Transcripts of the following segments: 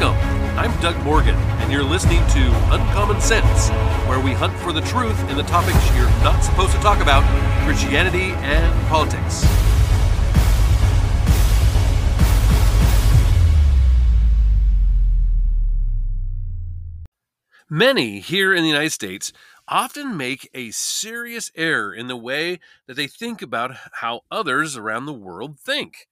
Welcome, I'm Doug Morgan, and you're listening to Uncommon Sense, where we hunt for the truth in the topics you're not supposed to talk about, Christianity and politics. Many here in the United States often make a serious error in the way that they think about how others around the world think.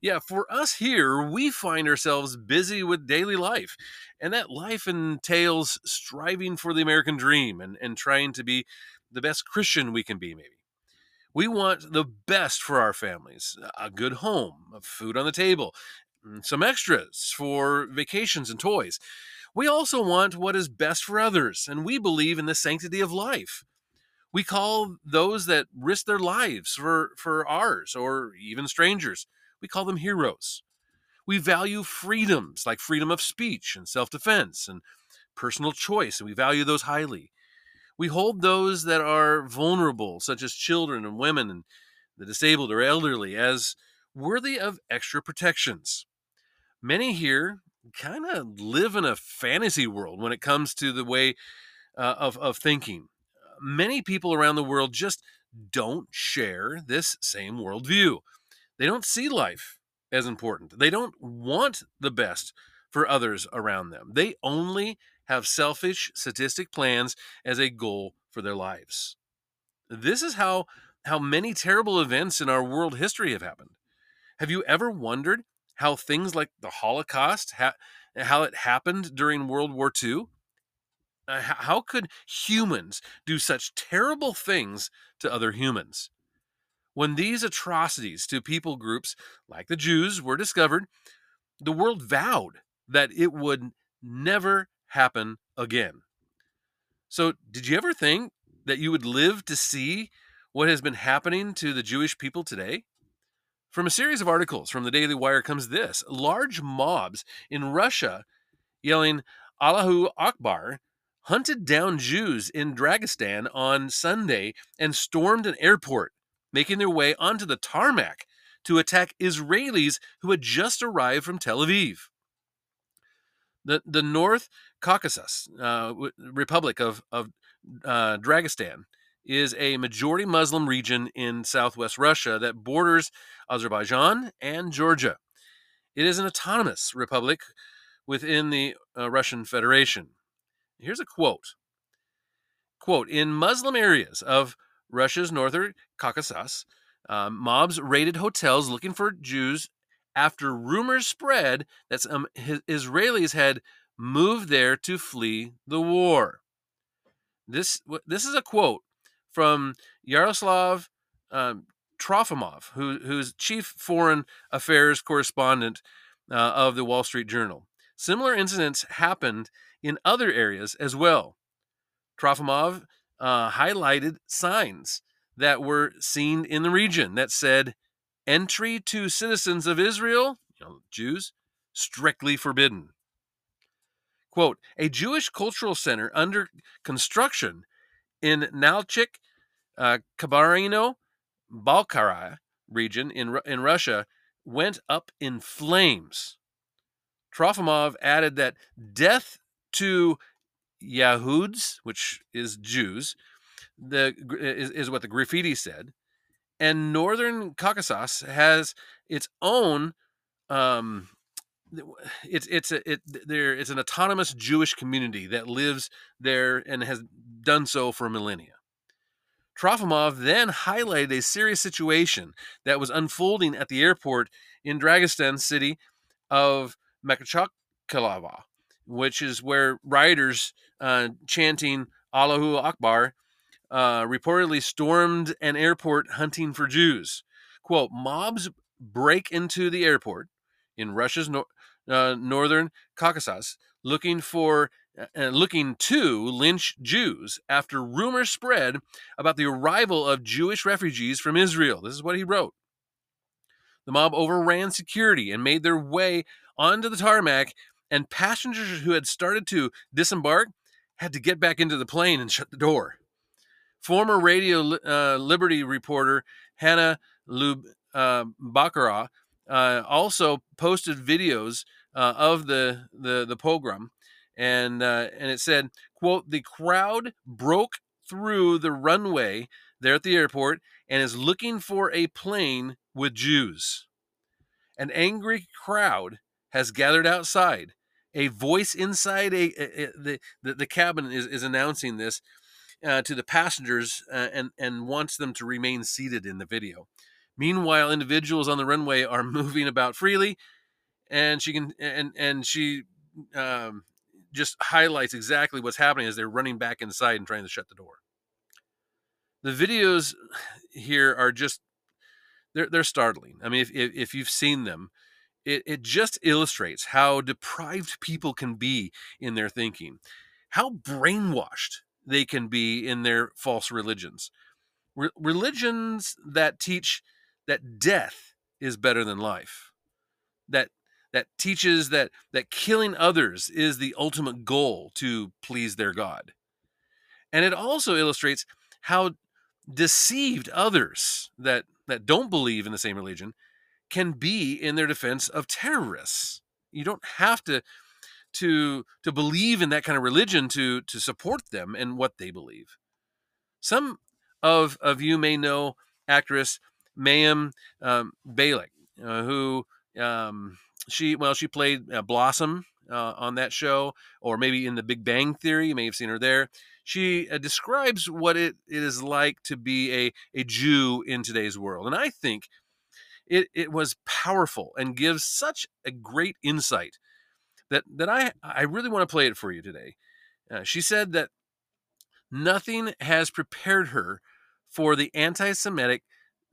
Yeah, for us here, we find ourselves busy with daily life, and that life entails striving for the American dream and trying to be the best Christian we can be, maybe. We want the best for our families, a good home, food on the table, some extras for vacations and toys. We also want what is best for others, and we believe in the sanctity of life. We call those that risk their lives for ours or even strangers, we call them heroes. We value freedoms like freedom of speech and self-defense and personal choice, and we value those highly. We hold those that are vulnerable, such as children and women and the disabled or elderly, as worthy of extra protections. Many here kind of live in a fantasy world when it comes to the way of thinking. Many people around the world just don't share this same worldview. They don't see life as important. They don't want the best for others around them. They only have selfish, sadistic plans as a goal for their lives. This is how many terrible events in our world history have happened. Have you ever wondered how things like the Holocaust, how it happened during World War II? How could humans do such terrible things to other humans? When these atrocities to people groups like the Jews were discovered, the world vowed that it would never happen again. So, did you ever think that you would live to see what has been happening to the Jewish people today? From a series of articles from the Daily Wire comes this: large mobs in Russia yelling Allahu Akbar hunted down Jews in Dagestan on Sunday and stormed an airport, making their way onto the tarmac to attack Israelis who had just arrived from Tel Aviv. The North Caucasus Republic of Dagestan is a majority Muslim region in southwest Russia that borders Azerbaijan and Georgia. It is an autonomous republic within the Russian Federation. Here's a quote. Quote, in Muslim areas of Russia's northern Caucasus, mobs raided hotels looking for Jews after rumors spread that some Israelis had moved there to flee the war. This is a quote from Yaroslav Trofimov, who's chief foreign affairs correspondent of the Wall Street Journal. Similar incidents happened in other areas as well. Trofimov highlighted signs that were seen in the region that said, entry to citizens of Israel, Jews, strictly forbidden. Quote, a Jewish cultural center under construction in Nalchik, Kabardino-Balkaria region in Russia went up in flames. Trofimov added that death to Yahuds, which is Jews, is what the graffiti said, and northern Caucasus has its own. It's an autonomous Jewish community that lives there and has done so for millennia. Trofimov then highlighted a serious situation that was unfolding at the airport in Dagestan city of Mechak Kalava, which is where rioters chanting Allahu Akbar reportedly stormed an airport hunting for Jews. Quote, mobs break into the airport in Russia's northern Caucasus looking to lynch Jews after rumors spread about the arrival of Jewish refugees from Israel. This is what he wrote. The mob overran security and made their way onto the tarmac, and passengers who had started to disembark had to get back into the plane and shut the door. Former Radio Liberty reporter Hannah Lube Baccarat also posted videos of the pogrom, and it said, quote, "The crowd broke through the runway there at the airport and is looking for a plane with Jews. An angry crowd has gathered outside. A voice inside the cabin is announcing this to the passengers and wants them to remain seated in the video. Meanwhile, individuals on the runway are moving about freely," and she just highlights exactly what's happening as they're running back inside and trying to shut the door. The videos here are just they're startling. I mean, if you've seen them, it just illustrates how deprived people can be in their thinking, how brainwashed they can be in their false religions. Religions that teach that death is better than life, that teaches that killing others is the ultimate goal to please their God. And it also illustrates how deceived others that don't believe in the same religion can be in their defense of terrorists. You don't have to believe in that kind of religion to support them and what they believe. Some of you may know actress Mayim Bialik, who played Blossom on that show, or maybe in The Big Bang Theory. You may have seen her there. She describes what it is like to be a Jew in today's world. And I think it was powerful and gives such a great insight that I really want to play it for you today. She said that nothing has prepared her for the anti-Semitic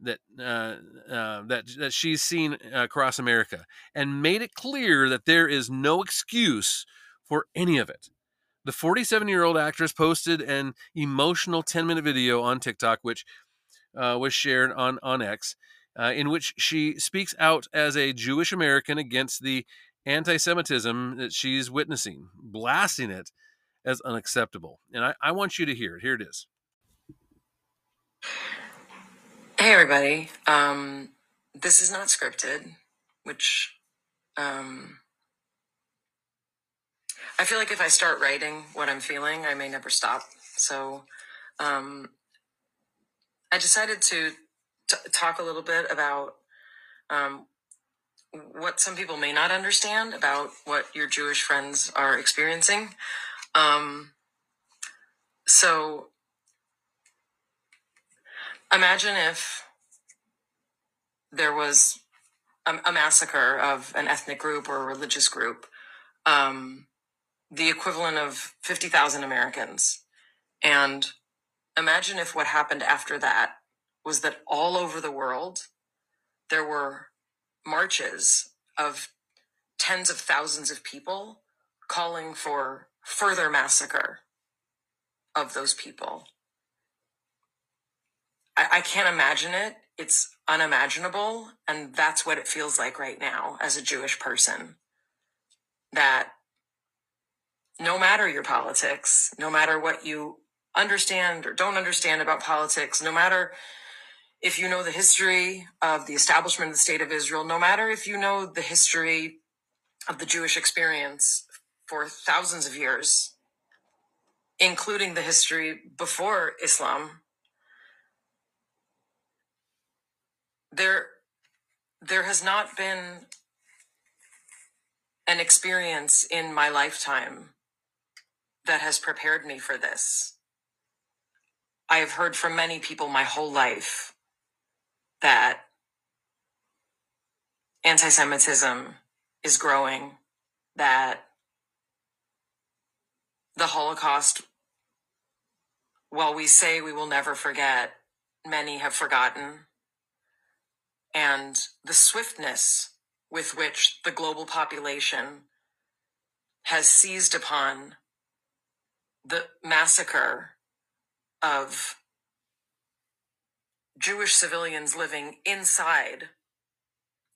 that she's seen across America, and made it clear that there is no excuse for any of it. The 47-year-old actress posted an emotional 10-minute video on TikTok, which was shared on X, in which she speaks out as a Jewish American against the anti-Semitism that she's witnessing, blasting it as unacceptable. And I want you to hear it. Here it is. Hey, everybody. This is not scripted, which I feel like if I start writing what I'm feeling, I may never stop. So I decided to talk a little bit about what some people may not understand about what your Jewish friends are experiencing. So imagine if there was a massacre of an ethnic group or a religious group, the equivalent of 50,000 Americans. And imagine if what happened after that was that all over the world, there were marches of tens of thousands of people calling for further massacre of those people. I can't imagine it. It's unimaginable. And that's what it feels like right now as a Jewish person. That no matter your politics, no matter what you understand or don't understand about politics, no matter if you know the history of the establishment of the State of Israel, no matter if you know the history of the Jewish experience for thousands of years, including the history before Islam, there has not been an experience in my lifetime that has prepared me for this. I have heard from many people my whole life that anti-Semitism is growing, that the Holocaust, while we say we will never forget, many have forgotten. And the swiftness with which the global population has seized upon the massacre of Jewish civilians living inside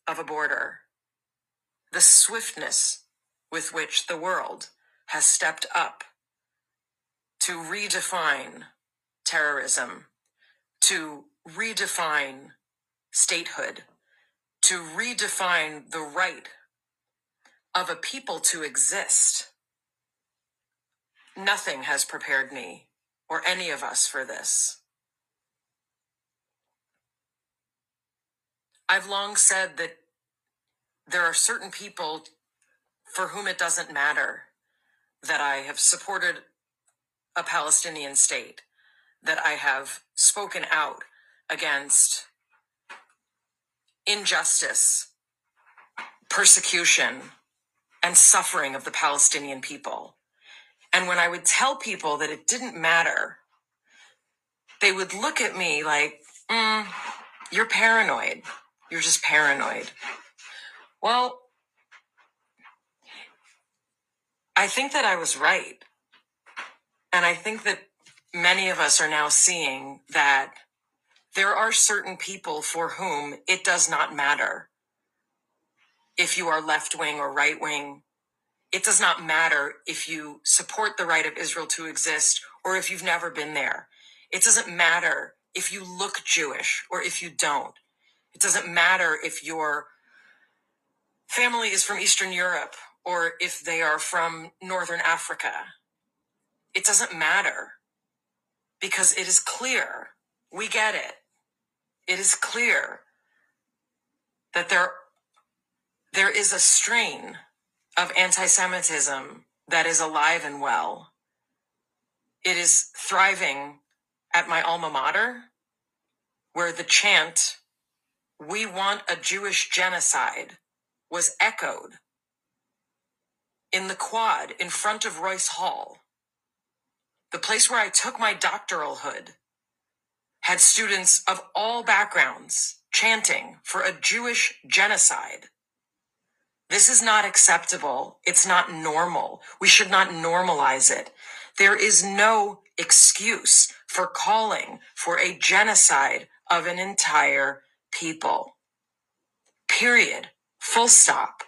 of a border, the swiftness with which the world has stepped up to redefine terrorism, to redefine statehood, to redefine the right of a people to exist. Nothing has prepared me or any of us for this. I've long said that there are certain people for whom it doesn't matter that I have supported a Palestinian state, that I have spoken out against injustice, persecution, and suffering of the Palestinian people. And when I would tell people that it didn't matter, they would look at me like, you're paranoid. You're just paranoid. Well, I think that I was right. And I think that many of us are now seeing that there are certain people for whom it does not matter if you are left-wing or right-wing. It does not matter if you support the right of Israel to exist or if you've never been there. It doesn't matter if you look Jewish or if you don't. It doesn't matter if your family is from Eastern Europe or if they are from Northern Africa. It doesn't matter, because it is clear. We get it. It is clear that there is a strain of anti-Semitism that is alive and well. It is thriving at my alma mater, where the chant, "We want a Jewish genocide," was echoed in the quad in front of Royce Hall. The place where I took my doctoralhood had students of all backgrounds chanting for a Jewish genocide. This is not acceptable. It's not normal. We should not normalize it. There is no excuse for calling for a genocide of an entire people. Period. Full stop.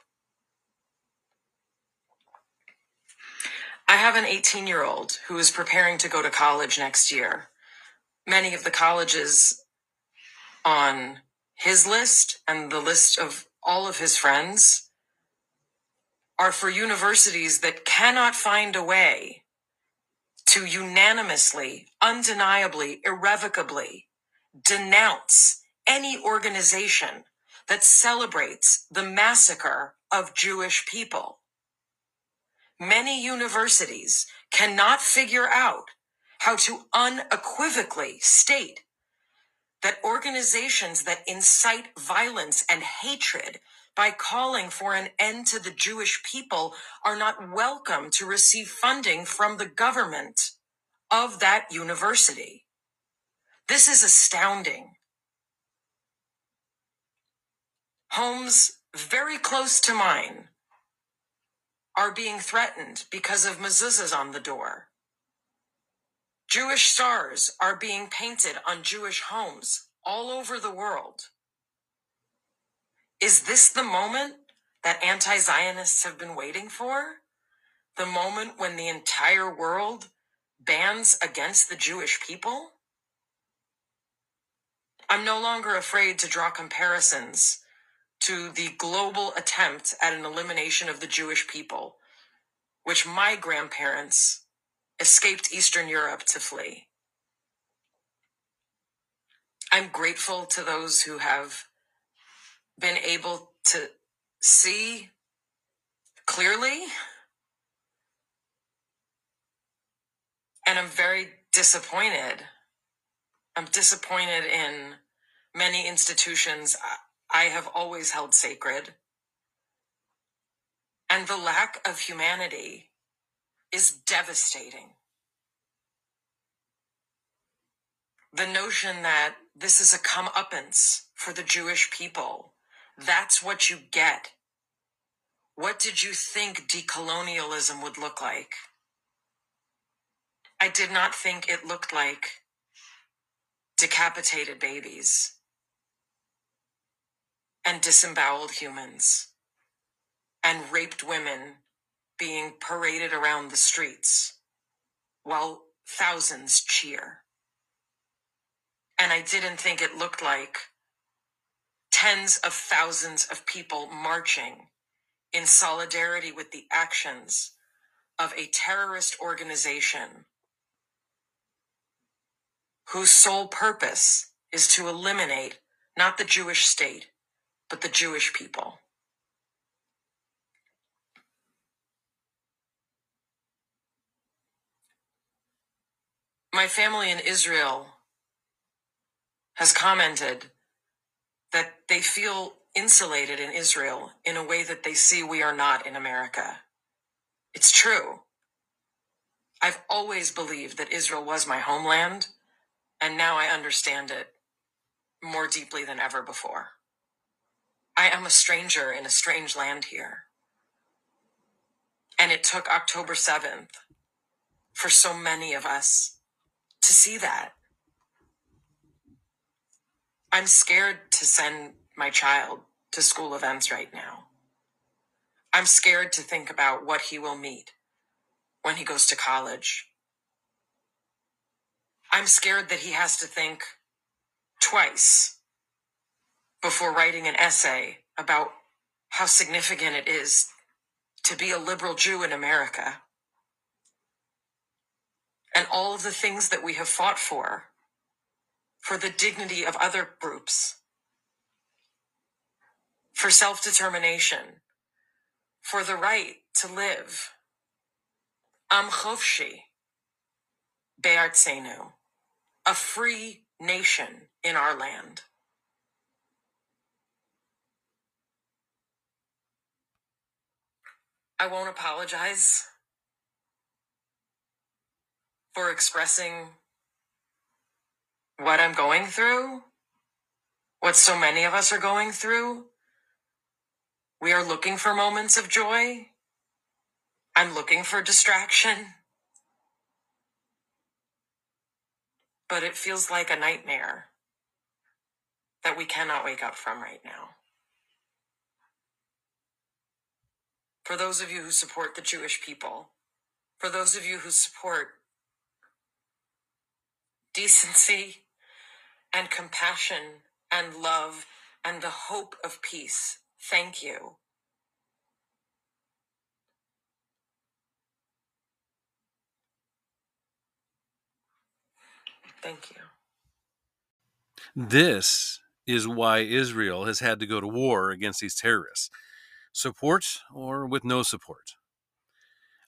I have an 18-year-old who is preparing to go to college next year. Many of the colleges on his list and the list of all of his friends are for universities that cannot find a way to unanimously, undeniably, irrevocably denounce any organization that celebrates the massacre of Jewish people. Many universities cannot figure out how to unequivocally state that organizations that incite violence and hatred by calling for an end to the Jewish people are not welcome to receive funding from the government of that university. This is astounding. Homes very close to mine are being threatened because of mezuzahs on the door. Jewish stars are being painted on Jewish homes all over the world. Is this the moment that anti-Zionists have been waiting for? The moment when the entire world bans against the Jewish people? I'm no longer afraid to draw comparisons to the global attempt at an elimination of the Jewish people, which my grandparents escaped Eastern Europe to flee. I'm grateful to those who have been able to see clearly, and I'm very disappointed. I'm disappointed in many institutions I have always held sacred. And the lack of humanity is devastating. The notion that this is a comeuppance for the Jewish people, that's what you get. What did you think decolonialism would look like? I did not think it looked like decapitated babies and disemboweled humans, and raped women being paraded around the streets while thousands cheer. And I didn't think it looked like tens of thousands of people marching in solidarity with the actions of a terrorist organization whose sole purpose is to eliminate not the Jewish state, but the Jewish people. My family in Israel has commented that they feel insulated in Israel in a way that they see we are not in America. It's true. I've always believed that Israel was my homeland, and now I understand it more deeply than ever before. I am a stranger in a strange land here. And it took October 7th for so many of us to see that. I'm scared to send my child to school events right now. I'm scared to think about what he will meet when he goes to college. I'm scared that he has to think twice before writing an essay about how significant it is to be a liberal Jew in America and all of the things that we have fought for the dignity of other groups, for self-determination, for the right to live. Am Chofshi, Be'artzenu, a free nation in our land. I won't apologize for expressing what I'm going through, what so many of us are going through. We are looking for moments of joy. I'm looking for distraction. But it feels like a nightmare that we cannot wake up from right now. For those of you who support the Jewish people, for those of you who support decency and compassion and love and the hope of peace, thank you. Thank you. This is why Israel has had to go to war against these terrorists. Support or with no support.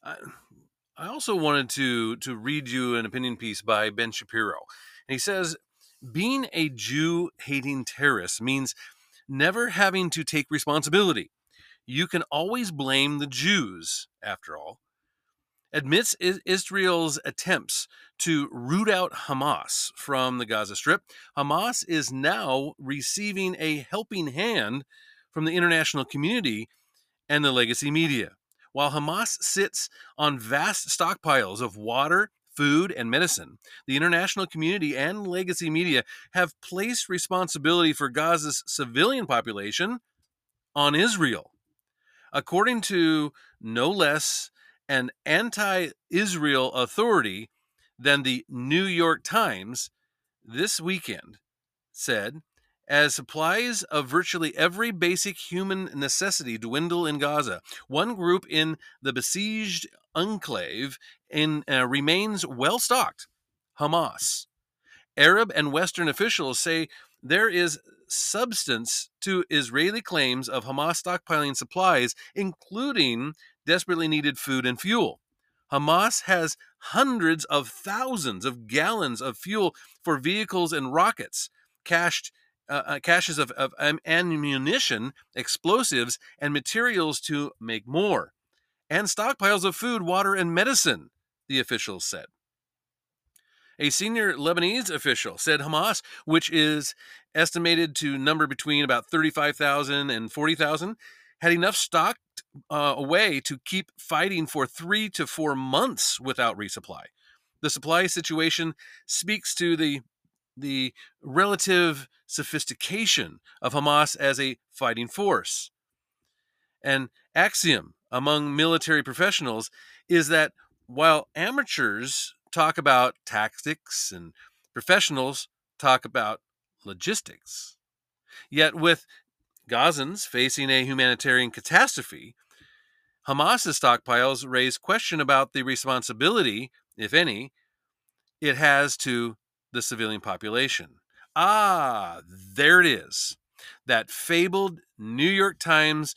I also wanted to read you an opinion piece by Ben Shapiro. And he says, being a Jew-hating terrorist means never having to take responsibility. You can always blame the Jews, after all. Admits Israel's attempts to root out Hamas from the Gaza Strip. Hamas is now receiving a helping hand from the international community and the legacy media. While Hamas sits on vast stockpiles of water, food, and medicine, the international community and legacy media have placed responsibility for Gaza's civilian population on Israel. According to no less an anti-Israel authority than the New York Times this weekend said, as supplies of virtually every basic human necessity dwindle in Gaza, one group in the besieged enclave remains well-stocked, Hamas. Arab and Western officials say there is substance to Israeli claims of Hamas stockpiling supplies, including desperately needed food and fuel. Hamas has hundreds of thousands of gallons of fuel for vehicles and rockets, caches of ammunition, explosives, and materials to make more, and stockpiles of food, water, and medicine, the officials said. A senior Lebanese official said Hamas, which is estimated to number between about 35,000 and 40,000, had enough stocked away to keep fighting for 3 to 4 months without resupply. The supply situation speaks to the relative sophistication of Hamas as a fighting force. An axiom among military professionals is that while amateurs talk about tactics and professionals talk about logistics, yet with Gazans facing a humanitarian catastrophe, Hamas's stockpiles raise question about the responsibility, if any, it has to the civilian population. Ah, there it is. That fabled New York Times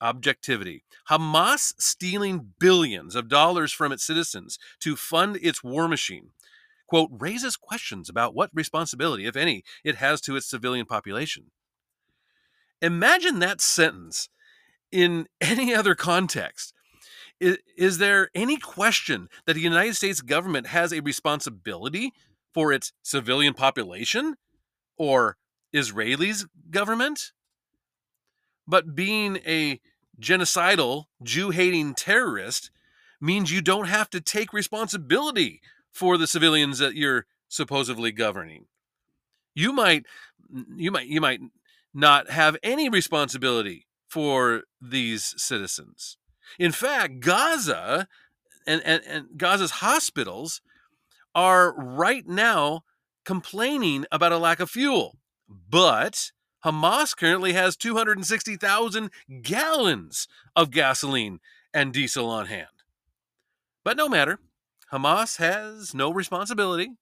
objectivity. Hamas stealing billions of dollars from its citizens to fund its war machine, quote, raises questions about what responsibility, if any, it has to its civilian population. Imagine that sentence in any other context. Is there any question that the United States government has a responsibility for its civilian population or Israelis' government? But being a genocidal, Jew-hating terrorist means you don't have to take responsibility for the civilians that you're supposedly governing. You might not have any responsibility for these citizens. In fact, Gaza and Gaza's hospitals are right now complaining about a lack of fuel. But Hamas currently has 260,000 gallons of gasoline and diesel on hand. But no matter, Hamas has no responsibility,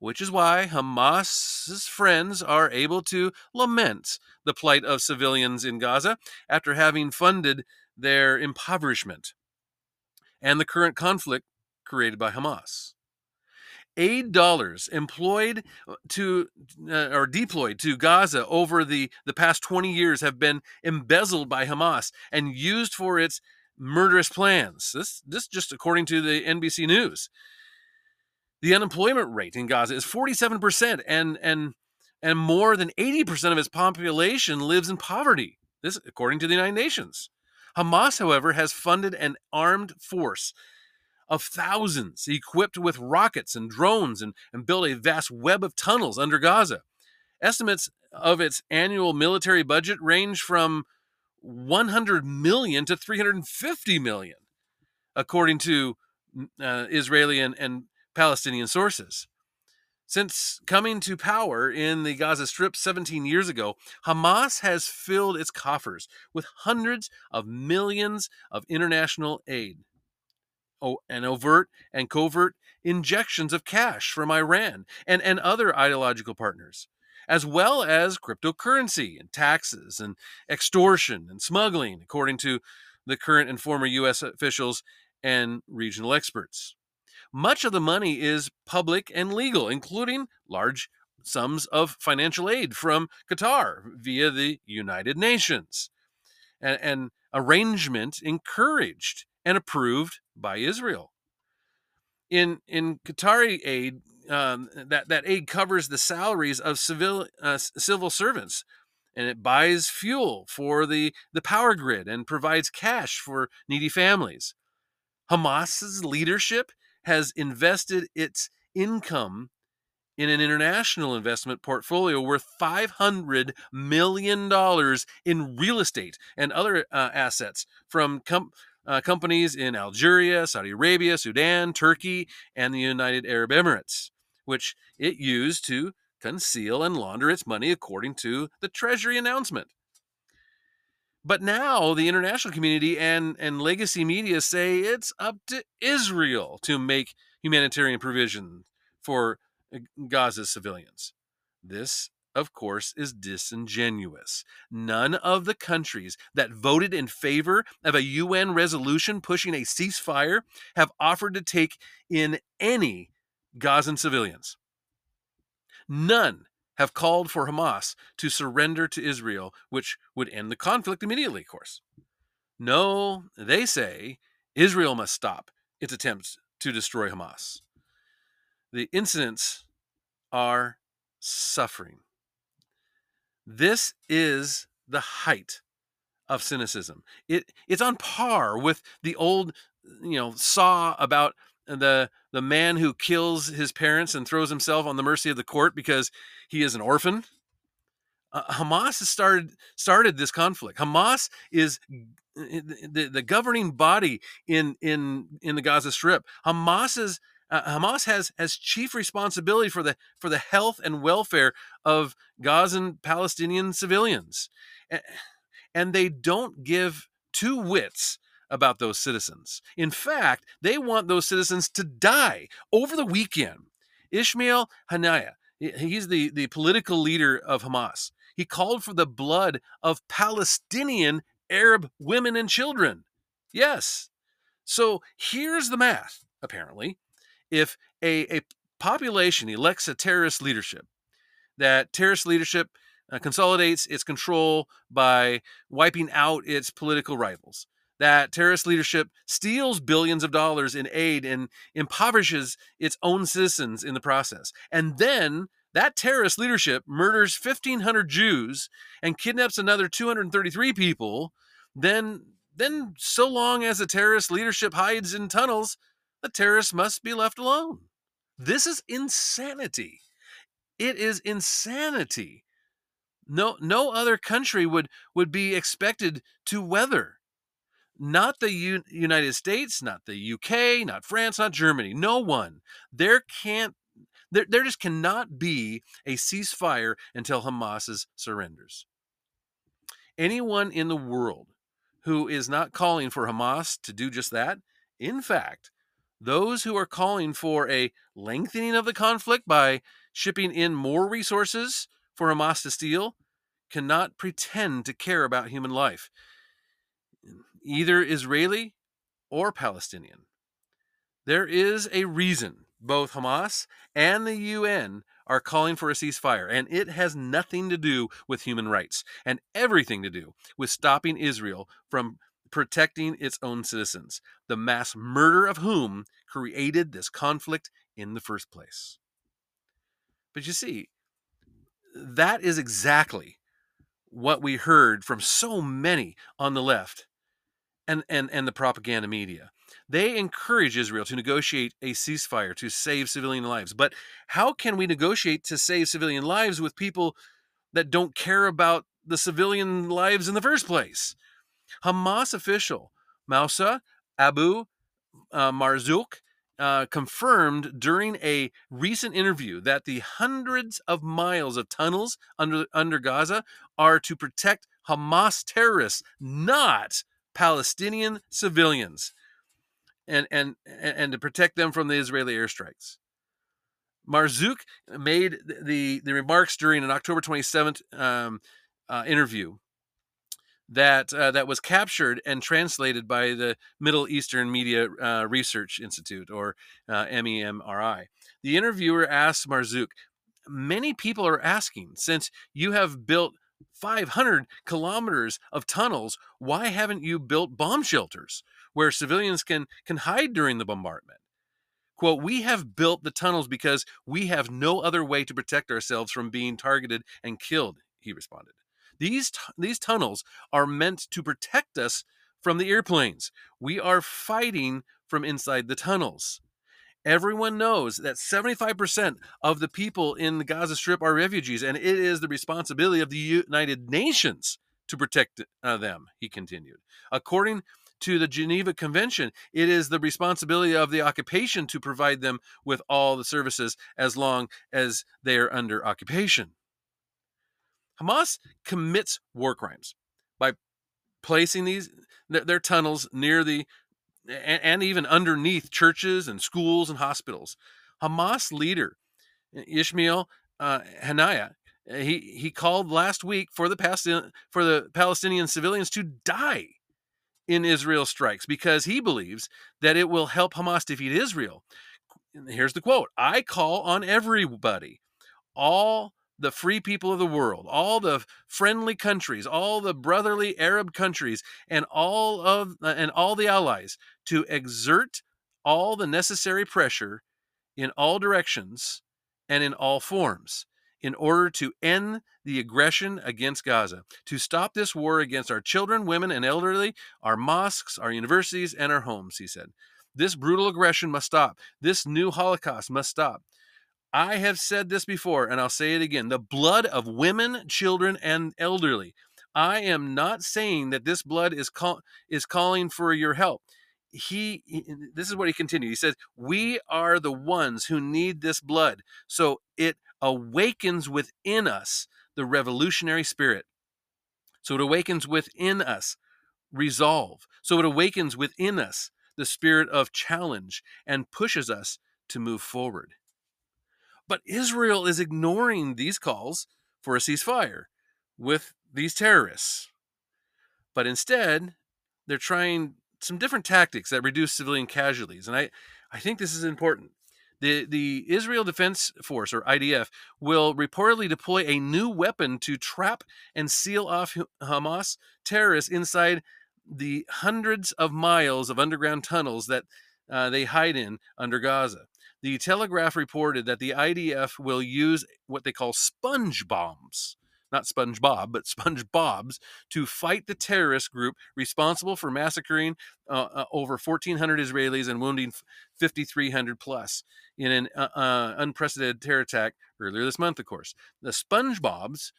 which is why Hamas's friends are able to lament the plight of civilians in Gaza after having funded their impoverishment and the current conflict created by Hamas. Aid dollars employed to or deployed to Gaza over the past 20 years have been embezzled by Hamas and used for its murderous plans. This just according to the NBC News. The unemployment rate in Gaza is 47%, and more than 80% of its population lives in poverty. This according to the United Nations. Hamas, however, has funded an armed force of thousands equipped with rockets and drones and built a vast web of tunnels under Gaza. Estimates of its annual military budget range from 100 million to 350 million, according to Israeli and Palestinian sources. Since coming to power in the Gaza Strip 17 years ago, Hamas has filled its coffers with hundreds of millions of international aid. And overt and covert injections of cash from Iran and other ideological partners, as well as cryptocurrency and taxes and extortion and smuggling, according to the current and former U.S. officials and regional experts. Much of the money is public and legal, including large sums of financial aid from Qatar via the United Nations, an arrangement encouraged and approved by Israel. In Qatari aid, that aid covers the salaries of civil servants, and it buys fuel for the power grid and provides cash for needy families. Hamas's leadership has invested its income in an international investment portfolio worth $500 million in real estate and other assets from companies in Algeria, Saudi Arabia, Sudan, Turkey, and the United Arab Emirates, which it used to conceal and launder its money according to the Treasury announcement. But now the international community and legacy media say it's up to Israel to make humanitarian provision for Gaza's civilians. This, of course, is disingenuous. None of the countries that voted in favor of a UN resolution pushing a ceasefire have offered to take in any Gazan civilians. None have called for Hamas to surrender to Israel, which would end the conflict immediately, of course. No, they say Israel must stop its attempts to destroy Hamas. The incidents are suffering. This is the height of cynicism. It's on par with the old, saw about the man who kills his parents and throws himself on the mercy of the court because he is an orphan. Hamas has started this conflict. Hamas is the governing body in the Gaza Strip. Hamas has chief responsibility for the health and welfare of Gazan Palestinian civilians, and they don't give two whits about those citizens. In fact, they want those citizens to die. Over the weekend, Ismail Haniyeh, he's the political leader of Hamas, he called for the blood of Palestinian Arab women and children. Yes. So here's the math, apparently. If a population elects a terrorist leadership, that terrorist leadership consolidates its control by wiping out its political rivals, that terrorist leadership steals billions of dollars in aid and impoverishes its own citizens in the process. And then that terrorist leadership murders 1,500 Jews and kidnaps another 233 people. Then so long as the terrorist leadership hides in tunnels, the terrorists must be left alone. This is insanity. It is insanity. No other country would be expected to weather. Not the United States, not the UK, not France, not Germany. No one. There just cannot be a ceasefire until Hamas surrenders. Anyone in the world who is not calling for Hamas to do just that, in fact, those who are calling for a lengthening of the conflict by shipping in more resources for Hamas to steal, cannot pretend to care about human life, either Israeli or Palestinian. There is a reason both Hamas and the UN are calling for a ceasefire, and it has nothing to do with human rights and everything to do with stopping Israel from protecting its own citizens, the mass murder of whom created this conflict in the first place. But you see, that is exactly what we heard from so many on the left and the propaganda media. They encourage Israel to negotiate a ceasefire to save civilian lives. But how can we negotiate to save civilian lives with people that don't care about the civilian lives in the first place? Hamas official Mousa Abu Marzouk confirmed during a recent interview that the hundreds of miles of tunnels under Gaza are to protect Hamas terrorists, not Palestinian civilians, and to protect them from the Israeli airstrikes. Marzouk made the remarks during an October 27th interview that was captured and translated by the Middle Eastern Media Research Institute, or MEMRI. The interviewer asked Marzouk, "Many people are asking, since you have built 500 kilometers of tunnels, why haven't you built bomb shelters where civilians can hide during the bombardment?" Quote, "We have built the tunnels because we have no other way to protect ourselves from being targeted and killed," he responded. These tunnels are meant to protect us from the airplanes. We are fighting from inside the tunnels. Everyone knows that 75% of the people in the Gaza Strip are refugees, and it is the responsibility of the United Nations to protect them," he continued. "According to the Geneva Convention, it is the responsibility of the occupation to provide them with all the services as long as they are under occupation." Hamas commits war crimes by placing their tunnels near and even underneath churches and schools and hospitals. Hamas leader Ismail Haniyeh, he called last week for the Palestinian civilians to die in Israel strikes because he believes that it will help Hamas defeat Israel. Here's the quote, "I call on everybody, all the free people of the world, all the friendly countries, all the brotherly Arab countries, and all the allies to exert all the necessary pressure in all directions and in all forms in order to end the aggression against Gaza, to stop this war against our children, women, and elderly, our mosques, our universities, and our homes," he said. "This brutal aggression must stop. This new Holocaust must stop. I have said this before, and I'll say it again. The blood of women, children, and elderly. I am not saying that this blood is calling for your help." This is what he continued. He says, "We are the ones who need this blood, so it awakens within us the revolutionary spirit." So it awakens within us resolve. So it awakens within us the spirit of challenge and pushes us to move forward. But Israel is ignoring these calls for a ceasefire with these terrorists. But instead, they're trying some different tactics that reduce civilian casualties. And I think this is important. The Israel Defense Force, or IDF, will reportedly deploy a new weapon to trap and seal off Hamas terrorists inside the hundreds of miles of underground tunnels that they hide in under Gaza. The Telegraph reported that the IDF will use what they call sponge bombs, not SpongeBob, but sponge bobs, to fight the terrorist group responsible for massacring over 1,400 Israelis and wounding 5,300 plus in an unprecedented terror attack earlier this month, of course. The sponge bobs,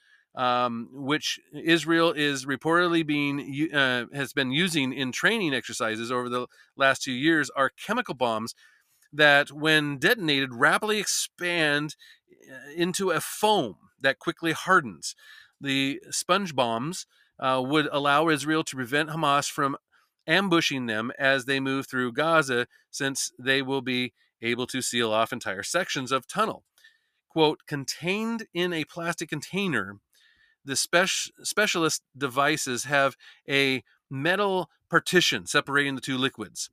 which Israel is reportedly has been using in training exercises over the last 2 years, are chemical bombs that, when detonated, rapidly expand into a foam that quickly hardens. The sponge bombs would allow Israel to prevent Hamas from ambushing them as they move through Gaza, since they will be able to seal off entire sections of tunnel. Quote, contained in a plastic container, the specialist devices have a metal partition separating the two liquids.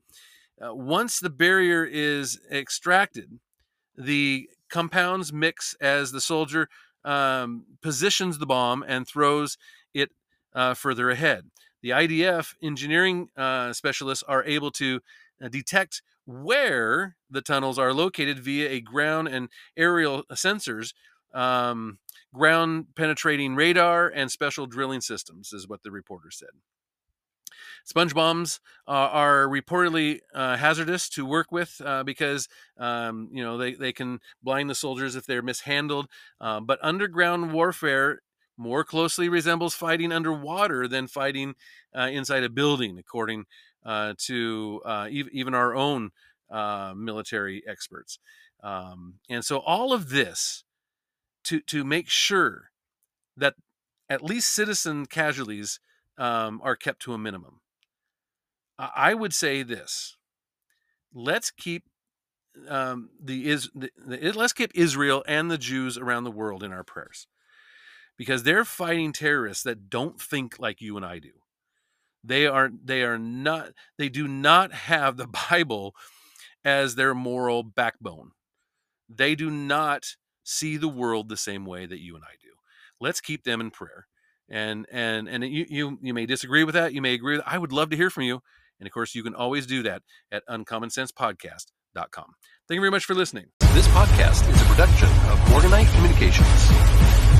Once the barrier is extracted, the compounds mix as the soldier positions the bomb and throws it further ahead. The IDF engineering specialists are able to detect where the tunnels are located via a ground and aerial sensors, ground penetrating radar, and special drilling systems, is what the reporter said. Sponge bombs are reportedly hazardous to work with because they can blind the soldiers if they're mishandled. But underground warfare more closely resembles fighting underwater than fighting inside a building, according to even our own military experts. And so all of this to make sure that at least citizen casualties are kept to a minimum. I would say this: let's keep let's keep Israel and the Jews around the world in our prayers, because they're fighting terrorists that don't think like you and I do. They do not have the Bible as their moral backbone. They do not see the world the same way that you and I do. Let's keep them in prayer. And you may disagree with that. You may agree with that. I would love to hear from you. And of course, you can always do that at uncommonsensepodcast.com. Thank you very much for listening. This podcast is a production of Morganite Communications.